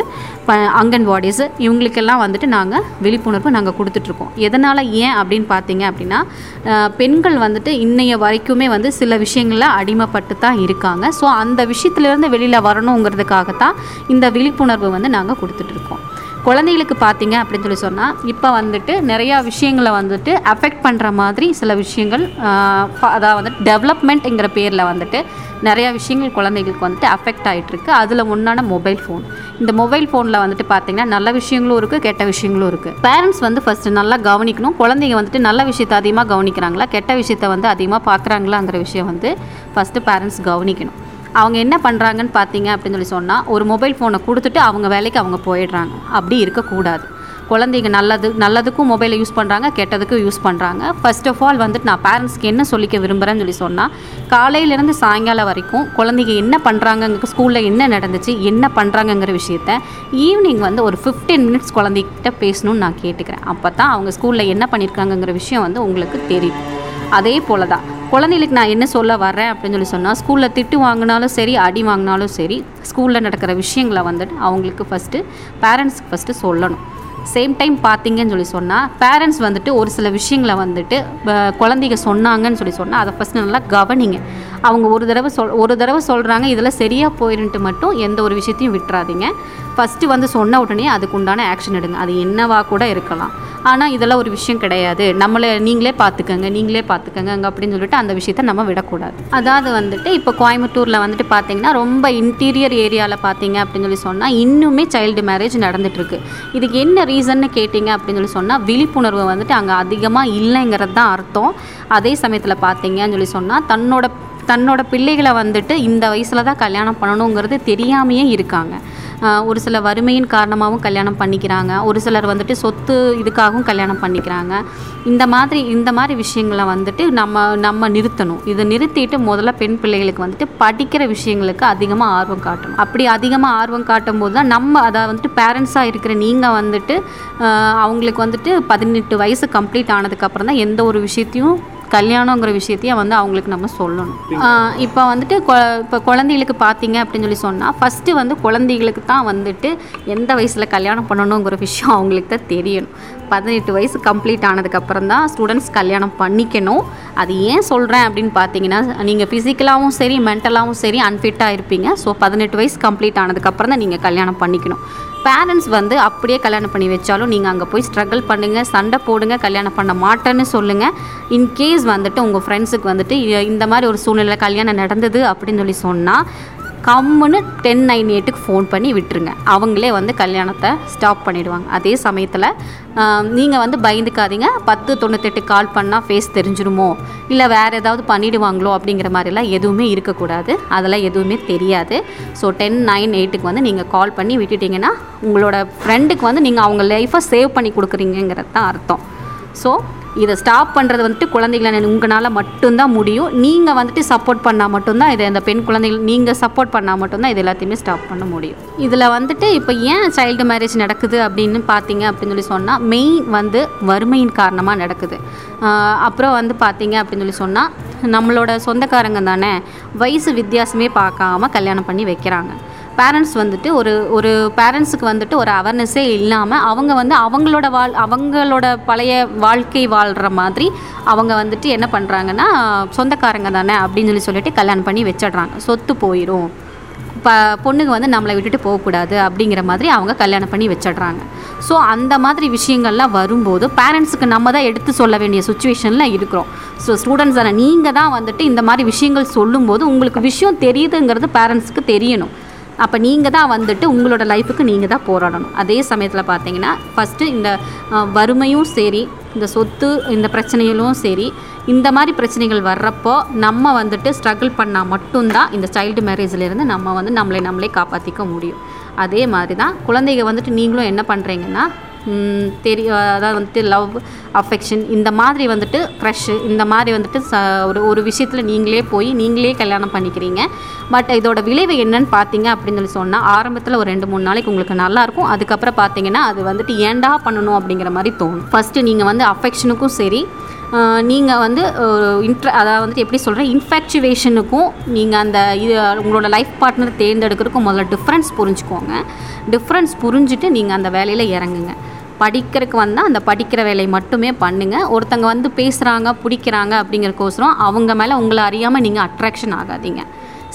அங்கன்வாடிஸு இவங்களுக்கெல்லாம் வந்துட்டு நாங்கள் விழிப்புணர்வு நாங்கள் கொடுத்துட்ருக்கோம். எதனால் ஏன் அப்படின்னு பார்த்தீங்க அப்படின்னா பெண்கள் வந்துட்டு இன்னைய வரைக்குமே வந்து சில விஷயங்களில் அடிமைப்பட்டு தான் இருக்காங்க. ஸோ அந்த விஷயத்துலேருந்து வெளியில் வரணுங்கிறதுக்காகத்தான் இந்த விழிப்புணர்வு வந்து நாங்கள் கொடுத்துட்ருக்கோம். குழந்தைகளுக்கு பார்த்தீங்க அப்படின்னு சொல்லி சொன்னால் இப்போ வந்துட்டு நிறையா விஷயங்களை வந்துட்டு அஃபெக்ட் பண்ணுற மாதிரி சில விஷயங்கள், அதாவது டெவலப்மெண்ட்டுங்கிற பேரில் வந்துட்டு நிறையா விஷயங்கள் குழந்தைகளுக்கு வந்துட்டு அஃபெக்ட் ஆகிட்டுருக்கு. அதில் ஒன்றான மொபைல் ஃபோன். இந்த மொபைல் ஃபோனில் வந்துட்டு பார்த்திங்கன்னா நல்ல விஷயங்களும் இருக்குது, கெட்ட விஷயங்களும் இருக்குது. பேரண்ட்ஸ் வந்து ஃபஸ்ட்டு நல்லா கவனிக்கணும். குழந்தைங்க வந்துட்டு நல்ல விஷயத்தை அதிகமாக கவனிக்கிறாங்களா, கெட்ட விஷயத்தை வந்து அதிகமாக பார்க்குறாங்களாங்கிற விஷயம் வந்து ஃபஸ்ட்டு பேரண்ட்ஸ் கவனிக்கணும். அவங்க என்ன பண்ணுறாங்கன்னு பார்த்தீங்க அப்படின்னு சொல்லி சொன்னால் ஒரு மொபைல் ஃபோனை கொடுத்துட்டு அவங்க வேலைக்கு அவங்க போயிடுறாங்க. அப்படி இருக்கக்கூடாது. குழந்தைங்க நல்லதுக்கும் மொபைலை யூஸ் பண்ணுறாங்க, கெட்டதுக்கும் யூஸ் பண்ணுறாங்க. ஃபர்ஸ்ட் ஆஃப் ஆல் வந்துட்டு நான் பேரண்ட்ஸ்க்கு என்ன சொல்லிக்க விரும்புகிறேன்னு சொல்லி சொன்னால் காலையிலேருந்து சாயங்காலம் வரைக்கும் குழந்தைங்க என்ன பண்ணுறாங்க, ஸ்கூலில் என்ன நடந்துச்சு, என்ன பண்ணுறாங்கங்கிற விஷயத்த ஈவினிங் வந்து ஒரு 15 minutes குழந்தைகிட்ட பேசணும்னு நான் கேட்டுக்கிறேன். அப்போ தான் அவங்க ஸ்கூலில் என்ன பண்ணியிருக்காங்கங்கிற விஷயம் வந்து உங்களுக்கு தெரியும். அதே போல் தான் குழந்தைகளுக்கு நான் என்ன சொல்ல வரேன் அப்படின்னு சொல்லி சொன்னால் ஸ்கூலில் திட்டு வாங்கினாலும் சரி, அடி வாங்கினாலும் சரி, ஸ்கூலில் நடக்கிற விஷயங்களை வந்துட்டு அவங்களுக்கு பேரண்ட்ஸுக்கு ஃபஸ்ட்டு சொல்லணும். சேம் டைம் பார்த்தீங்கன்னு சொல்லி சொன்னால் பேரண்ட்ஸ் வந்துட்டு ஒரு சில விஷயங்களை வந்துட்டு குழந்தைங்க சொன்னாங்கன்னு சொல்லி சொன்னால் அதை ஃபஸ்ட்டு நல்லா கவனிங்க. அவங்க ஒரு தடவை சொல்கிறாங்க இதெல்லாம் சரியாக போயிடுன்ட்டு மட்டும் எந்த ஒரு விஷயத்தையும் விட்டுறாதீங்க. ஃபஸ்ட்டு வந்து சொன்ன உடனே அதுக்குண்டான ஆக்ஷன் எடுங்க. அது என்னவா கூட இருக்கலாம், ஆனால் இதெல்லாம் ஒரு விஷயம் கிடையாது, நம்மளை நீங்களே பார்த்துக்கங்க அப்படின்னு சொல்லிட்டு அந்த விஷயத்தை நம்ம விடக்கூடாது. அதாவது வந்துட்டு இப்போ கோயம்புத்தூரில் வந்துட்டு பார்த்திங்கன்னா ரொம்ப இன்டீரியர் ஏரியாவில் பார்த்திங்க அப்படின்னு சொல்லி சொன்னால் இன்னுமே சைல்டு மேரேஜ் நடந்துகிட்ருக்கு. இதுக்கு என்ன ரீசன்னு கேட்டிங்க அப்படின்னு சொல்லி சொன்னால் விழிப்புணர்வு வந்துட்டு அங்கே அதிகமாக இல்லைங்கிறது தான் அர்த்தம். அதே சமயத்தில் பார்த்திங்கன்னு சொல்லி சொன்னால் தன்னோட தன்னோட பிள்ளைகளை வந்துட்டு இந்த வயசில் தான் கல்யாணம் பண்ணணுங்கிறது தெரியாமையே இருக்காங்க. ஒரு சில வறுமையின் காரணமாகவும் கல்யாணம் பண்ணிக்கிறாங்க, ஒரு சிலர் வந்துட்டு சொத்து இதுக்காகவும் கல்யாணம் பண்ணிக்கிறாங்க. இந்த மாதிரி விஷயங்களை வந்துட்டு நம்ம நிறுத்தணும். இதை நிறுத்திட்டு முதல்ல பெண் பிள்ளைகளுக்கு வந்துட்டு படிக்கிற விஷயங்களுக்கு அதிகமாக ஆர்வம் காட்டணும். அப்படி அதிகமாக ஆர்வம் காட்டும் போது தான் நம்ம அதை வந்துட்டு பேரண்ட்ஸாக இருக்கிற நீங்கள் வந்துட்டு அவங்களுக்கு வந்துட்டு 18 வயசு கம்ப்ளீட் ஆனதுக்கப்புறம் தான் எந்த ஒரு விஷயத்தையும் கல்யாணங்கிற விஷயத்தையும் வந்து அவங்களுக்கு நம்ம சொல்லணும். இப்போ வந்துட்டு இப்போ குழந்தைகளுக்கு பார்த்தீங்க அப்படின்னு சொல்லி சொன்னால் ஃபஸ்ட்டு வந்து குழந்தைகளுக்கு தான் வந்துட்டு எந்த வயசில் கல்யாணம் பண்ணணுங்கிற விஷயம் அவங்களுக்கு தான் தெரியணும். 18 வயசு கம்ப்ளீட் ஆனதுக்கப்புறம் தான் ஸ்டூடெண்ட்ஸ் கல்யாணம் பண்ணிக்கணும். அது ஏன் சொல்கிறேன் அப்படின்னு பார்த்தீங்கன்னா, நீங்கள் ஃபிசிக்கலாகவும் சரி மென்டலாகவும் சரி அன்ஃபிட்டாக இருப்பீங்க. ஸோ 18 வயசு கம்ப்ளீட் ஆனதுக்கப்புறம் தான் நீங்கள் கல்யாணம் பண்ணிக்கணும். பேரண்ட்ஸ் வந்து அப்படியே கல்யாணம் பண்ணி வச்சாலும் நீங்கள் அங்கே போய் ஸ்ட்ரகிள் பண்ணுங்கள், சண்டை போடுங்க, கல்யாணம் பண்ண மாட்டேன்னு சொல்லுங்கள். இன்கேஸ் வந்துட்டு உங்கள் ஃப்ரெண்ட்ஸுக்கு வந்துட்டு இந்த மாதிரி ஒரு சூழ்நிலை கல்யாணம் நடந்தது அப்படின்னு சொல்லி சொன்னால் கம்முன்னு 1098க்கு ஃபோன் பண்ணி விட்டுருங்க. அவங்களே வந்து கல்யாணத்தை ஸ்டாப் பண்ணிடுவாங்க. அதே சமயத்தில் நீங்கள் வந்து பயந்துக்காதீங்க. 1098 கால் பண்ணால் ஃபேஸ் தெரிஞ்சிடுமோ இல்லை வேறு ஏதாவது பண்ணிவிடுவாங்களோ அப்படிங்கிற மாதிரிலாம் எதுவுமே இருக்கக்கூடாது. அதெல்லாம் எதுவுமே தெரியாது. ஸோ 1098க்கு வந்து நீங்கள் கால் பண்ணி விட்டுட்டிங்கன்னா உங்களோட ஃப்ரெண்டுக்கு வந்து நீங்கள் அவங்க லைஃப்பை சேவ் பண்ணி கொடுக்குறீங்கிறது தான் அர்த்தம். ஸோ இதை ஸ்டாப் பண்ணுறது வந்துட்டு குழந்தைகளை உங்களால் மட்டும்தான் முடியும். நீங்கள் வந்துட்டு சப்போர்ட் பண்ணால் மட்டும்தான் இதை, இந்த பெண் குழந்தைகள் நீங்கள் சப்போர்ட் பண்ணால் மட்டும்தான் இது எல்லாத்தையுமே ஸ்டாப் பண்ண முடியும். இதில் வந்துட்டு இப்போ ஏன் சைல்டு மேரேஜ் நடக்குது அப்படின்னு பார்த்தீங்க அப்படின்னு சொல்லி சொன்னால் மெயின் வந்து வறுமையின் காரணமாக நடக்குது. அப்புறம் வந்து பார்த்தீங்க அப்படின்னு சொல்லி சொன்னால் நம்மளோட சொந்தக்காரங்க தானே, வயசு வித்தியாசமே பார்க்காம கல்யாணம் பண்ணி வைக்கிறாங்க. பேரண்ட்ஸ் வந்துட்டு ஒரு பேரண்ட்ஸுக்கு வந்துட்டு ஒரு அவேர்னஸே இல்லாமல் அவங்க வந்து அவங்களோட பழைய வாழ்க்கை வாழ்கிற மாதிரி அவங்க வந்துட்டு என்ன பண்ணுறாங்கன்னா, சொந்தக்காரங்க தானே அப்படின்னு சொல்லிட்டு கல்யாணம் பண்ணி வச்சிடுறாங்க. சொத்து போயிடும், பொண்ணுக்கு வந்து நம்மளை விட்டுட்டு போகக்கூடாது அப்படிங்கிற மாதிரி அவங்க கல்யாணம் பண்ணி வச்சிடுறாங்க. ஸோ அந்த மாதிரி விஷயங்கள்லாம் வரும்போது பேரண்ட்ஸுக்கு நம்ம தான் எடுத்து சொல்ல வேண்டிய சுச்சுவேஷனில் இருக்கிறோம். ஸோ ஸ்டூடெண்ட்ஸ் தானே, நீங்கள் தான் வந்துட்டு இந்த மாதிரி விஷயங்கள் சொல்லும்போது உங்களுக்கு விஷயம் தெரியுதுங்கிறது பேரண்ட்ஸுக்கு தெரியணும். அப்போ நீங்கள் தான் வந்துட்டு உங்களோட லைஃபுக்கு நீங்கள் தான் போராடணும். அதே சமயத்தில் பார்த்தீங்கன்னா ஃபஸ்ட்டு இந்த வறுமையும் சரி, இந்த சொத்து இந்த பிரச்சனைகளும் சரி, இந்த மாதிரி பிரச்சனைகள் வர்றப்போ நம்ம வந்துட்டு ஸ்ட்ரகிள் பண்ணால் மட்டும்தான் இந்த சைல்டு மேரேஜிலேருந்து நம்ம வந்து நம்மளே காப்பாற்றிக்க முடியும். அதே மாதிரி தான் குழந்தைங்க வந்துட்டு நீங்களும் என்ன பண்ணுறீங்கன்னா அதாவது வந்துட்டு லவ் அஃபெக்ஷன் இந்த மாதிரி வந்துட்டு க்ரஷ் இந்த மாதிரி வந்துட்டு ஒரு விஷயத்தில் நீங்களே போய் நீங்களே கல்யாணம் பண்ணிக்கிறீங்க. பட் இதோட விளைவு என்னன்னு பார்த்தீங்க அப்படின்னு சொல்லி சொன்னால் ஆரம்பத்தில் ஒரு 2-3 நாளைக்கு உங்களுக்கு நல்லாயிருக்கும். அதுக்கப்புறம் பார்த்தீங்கன்னா அது வந்துட்டு ஏண்டா பண்ணணும் அப்படிங்கிற மாதிரி தோணும். ஃபஸ்ட்டு நீங்கள் வந்து அஃபெக்ஷனுக்கும் சரி, நீங்கள் வந்து அதாவது வந்துட்டு எப்படி சொல்கிறேன், இன்ஃபேக்சுவேஷனுக்கும் நீங்கள் அந்த இது உங்களோட லைஃப் பார்ட்னர் தேர்ந்தெடுக்கிறதுக்கும் முதல்ல டிஃப்ரென்ஸ் புரிஞ்சுக்கோங்க. டிஃப்ரென்ஸ் புரிஞ்சுட்டு நீங்கள் அந்த வேலையில் இறங்குங்க. படிக்கிறதுக்கு வந்தால் அந்த படிக்கிற வேலையை மட்டுமே பண்ணுங்கள். ஒருத்தங்க வந்து பேசுகிறாங்க பிடிக்கிறாங்க அப்படிங்கிறக்கோசரம் அவங்க மேலே உங்களை அறியாமல் நீங்கள் அட்ராக்ஷன் ஆகாதீங்க.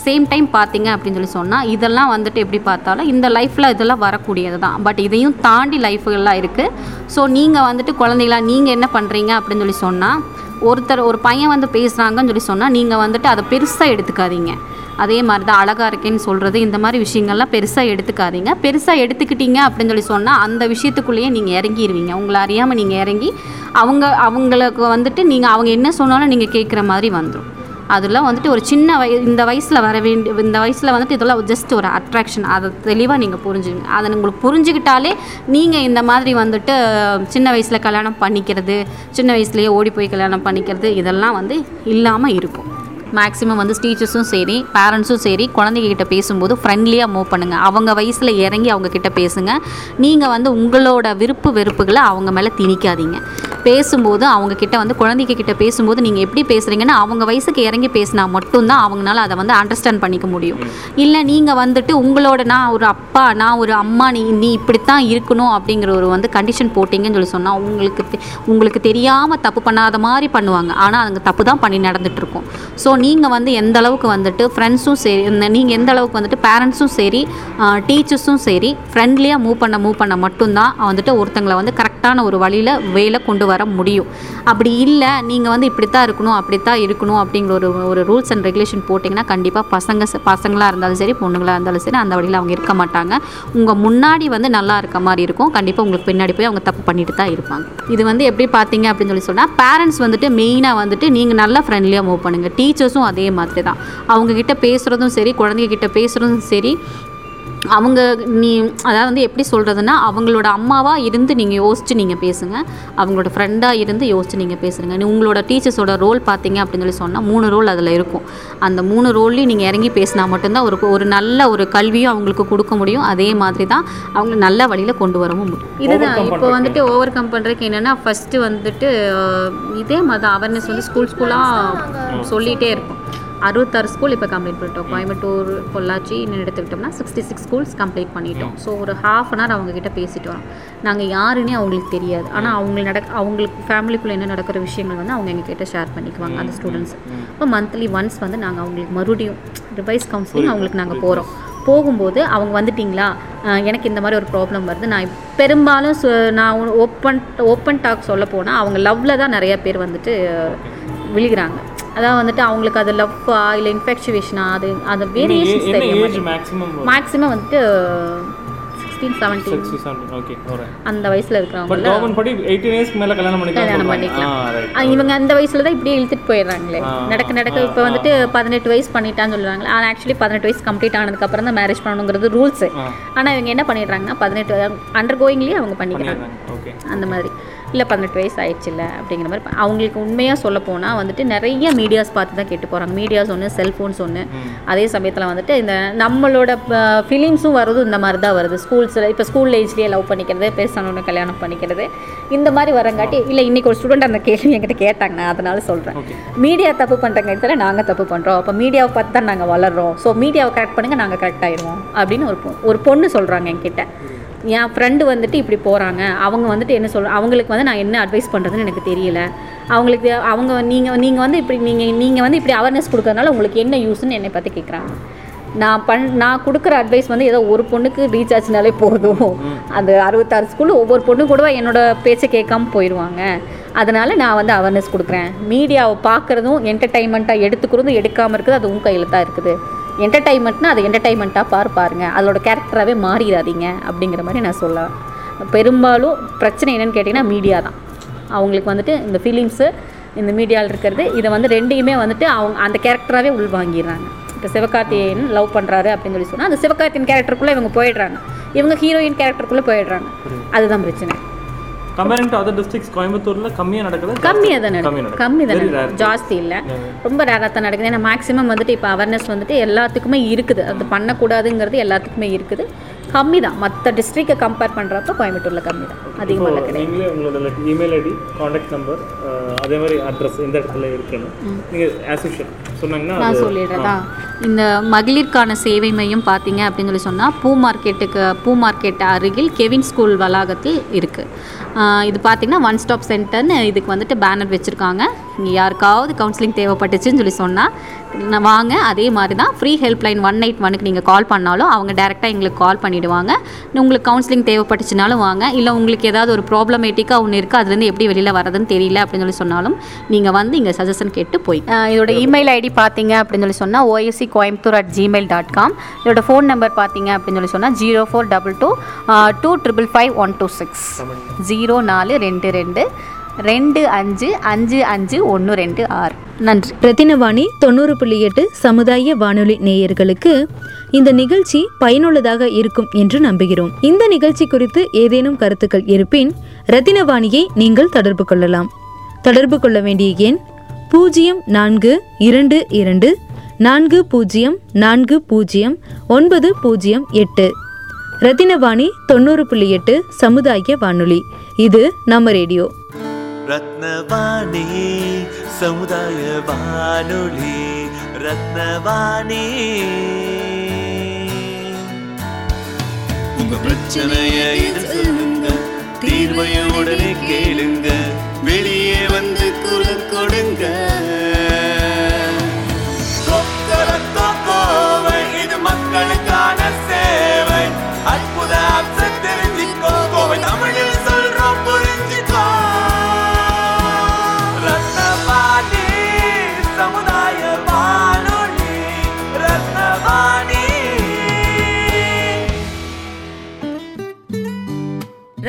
சேம் டைம் பார்த்தீங்க அப்படின்னு சொன்னால் இதெல்லாம் வந்துட்டு எப்படி பார்த்தாலும் இந்த லைஃப்பில் இதெல்லாம் வரக்கூடியது தான். பட் இதையும் தாண்டி லைஃப்கள்லாம் இருக்குது. ஸோ நீங்கள் வந்துட்டு குழந்தைங்களா நீங்கள் என்ன பண்ணுறீங்க அப்படின்னு சொன்னால், ஒரு பையன் வந்து பேசுகிறாங்கன்னு சொன்னால் நீங்கள் வந்துட்டு அதை பெருசாக எடுத்துக்காதீங்க. அதே மாதிரி தான் அழகாக இருக்கேன்னு சொல்கிறது இந்த மாதிரி விஷயங்கள்லாம் பெருசாக எடுத்துக்காதீங்க. பெருசாக எடுத்துக்கிட்டீங்க அப்படின்னு சொன்னால் அந்த விஷயத்துக்குள்ளேயே நீங்கள் இறங்கிடுவீங்க. உங்களை அறியாமல் நீங்கள் இறங்கி அவங்களுக்கு வந்துட்டு நீங்கள் அவங்க என்ன சொன்னாலும் நீங்கள் கேட்குற மாதிரி வந்துடும். அதெல்லாம் வந்துட்டு ஒரு சின்ன இந்த வயசில் வந்துட்டு இதெல்லாம் ஜஸ்ட் ஒரு அட்ராக்ஷன். அதை தெளிவாக நீங்கள் புரிஞ்சுங்க. அதை உங்களுக்கு புரிஞ்சுக்கிட்டாலே நீங்கள் இந்த மாதிரி வந்துட்டு சின்ன வயசில் கல்யாணம் பண்ணிக்கிறது, சின்ன வயசுலேயே ஓடி போய் கல்யாணம் பண்ணிக்கிறது இதெல்லாம் வந்து இல்லாமல் இருக்கும். மேக்ஸிமம் வந்து டீச்சர்ஸும் சரி பேரண்ட்ஸும் சரி குழந்தைங்கக்கிட்ட பேசும்போது ஃப்ரெண்ட்லியாக மூவ் பண்ணுங்கள். அவங்க வயசில் இறங்கி அவங்கக்கிட்ட பேசுங்க. நீங்கள் வந்து உங்களோட விருப்பு வெறுப்புகளை அவங்க மேலே திணிக்காதீங்க. பேசும்போது அவங்கக்கிட்ட வந்து குழந்தைங்கக்கிட்ட பேசும்போது நீங்கள் எப்படி பேசுகிறீங்கன்னா அவங்க வயசுக்கு இறங்கி பேசினா மட்டும்தான் அவங்களால அதை வந்து அண்டர்ஸ்டாண்ட் பண்ணிக்க முடியும். இல்லை நீங்கள் வந்துட்டு உங்களோட நான் ஒரு அப்பா நான் ஒரு அம்மா நீ இப்படித்தான் இருக்கணும் அப்படிங்கிற ஒரு வந்து கண்டிஷன் போட்டிங்கன்னு சொன்னால் உங்களுக்கு தெரியாமல் தப்பு பண்ணாத மாதிரி பண்ணுவாங்க. ஆனால் அவங்க தப்பு தான் பண்ணி நடந்துகிட்ருக்கோம். ஸோ நீங்கள் வந்து எந்த அளவுக்கு வந்துட்டு ஃப்ரெண்ட்ஸும் சரி நீங்கள் எந்த அளவுக்கு வந்துட்டு பேரண்ட்ஸும் சரி டீச்சர்ஸும் சரி ஃப்ரெண்ட்லியாக மூவ் பண்ண மட்டும்தான் வந்துட்டு ஒருத்தங்களை வந்து கரெக்டான ஒரு வழியில் வேலை கொண்டு வர முடியும். அப்படி இல்லை நீங்கள் வந்து இப்படித்தான் இருக்கணும் அப்படித்தான் இருக்கணும் அப்படிங்கிற ஒரு ரூல்ஸ் அண்ட் ரெகுலேஷன் போட்டிங்கன்னா கண்டிப்பாக பசங்களாக இருந்தாலும் சரி பொண்ணுங்களாக இருந்தாலும் சரி அந்த வழியில் அவங்க இருக்க மாட்டாங்க. உங்கள் முன்னாடி வந்து நல்லா இருக்க மாதிரி இருக்கும், கண்டிப்பாக உங்களுக்கு பின்னாடி போய் அவங்க தப்பு பண்ணிட்டு தான் இருப்பாங்க. இது வந்து எப்படி பார்த்தீங்க அப்படின்னு சொன்னால் பேரண்ட்ஸ் வந்துட்டு மெயினாக வந்துட்டு நீங்கள் நல்லா ஃப்ரெண்ட்லியாக மூவ் பண்ணுங்கள். டீச்சர்ஸும் அதே மாதிரி தான், அவங்கக்கிட்ட பேசுகிறதும் சரி குழந்தைகிட்ட பேசுகிறதும் சரி, அவங்க அதாவது வந்து எப்படி சொல்கிறதுனா அவங்களோட அம்மாவாக இருந்து நீங்கள் யோசித்து நீங்கள் பேசுங்க, அவங்களோட ஃப்ரெண்டாக இருந்து யோசித்து நீங்கள் பேசுங்க. உங்களோட டீச்சர்ஸோட ரோல் பார்த்தீங்க அப்படின்னு சொன்னால் 3 ரோல் அதில் இருக்கும். அந்த 3 ரோல்லையும் நீங்கள் இறங்கி பேசினா மட்டும்தான் ஒரு நல்ல ஒரு கல்வியும் அவங்களுக்கு கொடுக்க முடியும். அதே மாதிரி தான் அவங்க நல்ல வழியில் கொண்டு வரவும் முடியும். இதுதான் இப்போ வந்துட்டு ஓவர் கம் பண்ணுறதுக்கு என்னென்னா ஃபஸ்ட்டு வந்துட்டு இதே மாதிரி அவேர்னஸ் வந்து ஸ்கூலாக சொல்லிகிட்டே இருக்கும். 66 ஸ்கூல் இப்போ கம்ப்ளீட் பண்ணிட்டோம். கோயம்புத்தூர், பொள்ளாச்சி இன்னும் எடுத்துக்கிட்டோம்னா 66 ஸ்கூல்ஸ் கம்ப்ளீட் பண்ணிட்டோம். ஸோ ஒரு ½ hour அவங்கக்கிட்ட பேசிட்டு வரோம். நாங்கள் யாருன்னே அவங்களுக்கு தெரியாது, ஆனால் அவங்களுக்கு ஃபேமிலிக்குள்ளே என்ன நடக்கிற விஷயங்கள் வந்து அவங்க எங்ககிட்ட ஷேர் பண்ணிக்குவாங்க அந்த ஸ்டூடெண்ட்ஸ். இப்போ மந்த்லி once வந்து நாங்கள் அவங்களுக்கு மறுபடியும் ரிவைஸ் கவுன்சிலிங் அவங்களுக்கு நாங்கள் போகிறோம். போகும்போது அவங்க வந்துட்டிங்களா, எனக்கு இந்த மாதிரி ஒரு ப்ராப்ளம் வருது. நான் பெரும்பாலும் நான் ஓப்பன் டாக் சொல்ல போனால் அவங்க லவ்வில் தான் நிறையா பேர் வந்துட்டு விழுகிறாங்க. அதான் வந்துட்டு அவங்களுக்கு அது லவ்வா இல்லை இன்ஃபெக்சுவேஷனா அது வேரியேஷன்ஸ் தெரியும். மேக்ஸிமம் வந்துட்டு 16-17 ஓகே அந்த வயசுல இருக்காங்க. பட் கவர்மெண்ட் படி 18 இயர்ஸ்க்கு மேல கல்யாணம் பண்ணிக்கலாம். இவங்க அந்த வயசுல தான் இப்படியே இழுத்துட்டு போயிடுறாங்களே நடக்க. இப்போ வந்துட்டு 18 வயசு பண்ணிட்டான்னு சொல்றாங்க. ஆனால் ஆக்சுவலி 18 வயசு கம்ப்ளீட் ஆனதுக்கு அப்புறம் தான் மேரேஜ் பண்ணணுங்கிறது ரூல்ஸ். ஆனால் இவங்க என்ன பண்ணிடுறாங்கன்னா 18 அண்டர்கோயிங்லேயே அவங்க பண்ணிக்கிறாங்க. ஓகே அந்த மாதிரி இல்லை 18 வயசு ஆயிடுச்சு இல்லை அப்படிங்கிற மாதிரி அவங்களுக்கு உண்மையாக சொல்ல போனால் வந்துட்டு நிறைய மீடியாஸ் பார்த்து தான் கேட்டு போகிறாங்க. மீடியாஸ் ஒன்று, செல்ஃபோன்ஸ் ஒன்று. அதே சமயத்தில் வந்துட்டு இந்த நம்மளோட ஃபிலிம்ஸும் வர்றதும் இந்த மாதிரி தான் வருது. ஸ்கூல்ஸில் இப்போ ஸ்கூல் ஏஜ்லேயே லவ் பண்ணிக்கிறது, பேசணுன்னு கல்யாணம் பண்ணிக்கிறது, இந்த மாதிரி வரங்காட்டி இல்லை இன்றைக்கி ஒரு ஸ்டூடெண்ட் அந்த கேள்வி என்கிட்ட கேட்டாங்க, நான் அதனால சொல்கிறேன். மீடியா தப்பு பண்ணுறங்க இடத்துல நாங்கள் தப்பு பண்ணுறோம். அப்போ மீடியாவை பார்த்து தான் நாங்கள் வளர்கிறோம். ஸோ மீடியாவை கரெக்ட் பண்ணுங்கள், நாங்கள் கரெக்ட் ஆகிடுவோம் அப்படின்னு ஒரு பொண்ணு சொல்கிறாங்க என்கிட்ட. என் ஃப்ரெண்டு வந்துட்டு இப்படி போகிறாங்க. அவங்க வந்துட்டு என்ன சொல்கிறாங்க, அவங்களுக்கு வந்து நான் என்ன அட்வைஸ் பண்ணுறதுன்னு எனக்கு தெரியல. அவங்களுக்கு அவங்க நீங்கள் வந்து இப்படி நீங்கள் வந்து இப்படி அவேர்னஸ் கொடுக்கறதுனால உங்களுக்கு என்ன யூஸ்ன்னு என்னை பார்த்து கேட்குறாங்க. நான் கொடுக்குற அட்வைஸ் வந்து ஏதோ ஒரு பொண்ணுக்கு ரீச் ஆச்சுனாலே போதும். அந்த 66 ஸ்கூல் ஒவ்வொரு பொண்ணு கூட என்னோட பேச்சை கேட்காம போயிடுவாங்க. அதனால் நான் வந்து அவேர்னஸ் கொடுக்குறேன். மீடியாவை பார்க்குறதும் என்டர்டைன்மெண்ட்டாக எடுத்துக்கிறதும் எடுக்காமல் இருக்குது, அது உங்கள் கையில் தான் இருக்குது. என்டர்டைன்மெண்ட்னா அது என்டர்டைன்மெண்ட்டாக பாருங்க, அதோட கேரக்டராகவே மாறிடாதீங்க அப்படிங்கிற மாதிரி நான் சொல்லுவேன். பெரும்பாலும் பிரச்சனை என்னென்னு கேட்டிங்கன்னா மீடியா தான். அவங்களுக்கு வந்துட்டு இந்த ஃபிலிம்ஸு இந்த மீடியாவில் இருக்கிறது இதை வந்து ரெண்டையுமே வந்துட்டு அவங்க அந்த கேரக்டராகவே உள்வாங்கிறாங்க. இப்போ சிவகார்த்தியன் லவ் பண்ணுறாரு அப்படின்னு சொன்னால் அந்த சிவகார்த்தியின் கேரக்டருக்குள்ளே இவங்க போயிடுறாங்க, இவங்க ஹீரோயின் கேரக்டருக்குள்ளே போயிடுறாங்க. அதுதான் பிரச்சனை. கம்பேரிங் டு अदर டிஸ்ட்ரிக்ட்ஸ் கோயம்புத்தூர்ல கம்மியா நடக்குது. கம்மியா தான் ஜாஸ்தி இல்லை, ரொம்ப ரேராக தான் நடக்குது. ஏன்னா மேக்ஸிமம் வந்துட்டு இப்போ அவேர்னஸ் வந்துட்டு எல்லாத்துக்குமே இருக்குது, அது பண்ணக்கூடாதுங்கிறது எல்லாத்துக்குமே இருக்குது. கம்மி தான் மற்ற டிஸ்ட்ரிக்டை கம்பேர் பண்ணுறப்போ கோயம்புத்தூரில் கம்மி தான், அதிகமாக கிடையாது. நீங்களே உங்களோட இமெயில் ஐடி, காண்டாக்ட் நம்பர், அதே மாதிரி அட்ரஸ் எந்த இடத்துல இருக்குன்னு நீங்கள் ஆஸ் யூஷுவல் சொன்னாங்கன்னா நான் சொல்லிடுறதா. இந்த மகளிருக்கான சேவை மையம் பார்த்தீங்க அப்படின்னு சொன்னால் பூ மார்க்கெட் அருகில் கெவின் ஸ்கூல் வளாகத்தில் இருக்குது. இது பார்த்திங்கன்னா 1 stop சென்டர்னு இதுக்கு வந்துட்டு பேனர் வச்சுருக்காங்க. இங்கே யாருக்காவது கவுன்சிலிங் தேவைப்பட்டுச்சுன்னு சொன்னால் வாங்க. அதே மாதிரி தான் ஃப்ரீ ஹெல்ப்லைன் 181க்கு நீங்கள் கால் பண்ணாலும் அவங்க டேரெக்டாக எங்களுக்கு கால் பண்ணிவிடுவாங்க. உங்களுக்கு கவுன்சிலிங் தேவைப்பட்டுச்சுனாலும் வாங்க. இல்லை உங்களுக்கு ஏதாவது ஒரு ப்ராப்ளமேட்டிக்காக ஒன்று இருக்குது, அதுலேருந்து எப்படி வெளியில் வரதுன்னு தெரியல அப்படின்னு சொன்னாலும் நீங்கள் வந்து இங்கே சஜஷன் கேட்டு போய். இதோட இமெயில் ஐடி பார்த்தீங்க அப்படின்னு சொன்னால் osc.coimbatore@gmail.com. இதோட ஃபோன் நம்பர் பார்த்தீங்க அப்படின்னு சொன்னால் 0422 255126 0422 255126. நன்றி. ரத்தினவாணி 90.8 சமுதாய வானொலி நேயர்களுக்கு இந்த நிகழ்ச்சி பயனுள்ளதாக இருக்கும் என்று நம்புகிறோம். இந்த நிகழ்ச்சி குறித்து ஏதேனும் கருத்துக்கள் இருப்பின் ரத்தினவாணியை நீங்கள் தொடர்பு கொள்ளலாம். தொடர்பு கொள்ள வேண்டிய எண் 0422 40409008. ரத்தினவாணி 90.8 சமுதாய வானொலி. இது நம்ம ரேடியோ ரத்னவாணி சமுதாய வானொலி. ரத்னவாணி உங்க பிரச்சனையை சொல்லுங்க, தீர்வைய உடனே கேளுங்க, வெளியே வந்து குரல் கொடுங்க. இது மக்களுக்கான சேவை. அற்புத தெரிஞ்சுக்கோ, தமிழில் சொல்றோம் புரிஞ்சுக்கோ.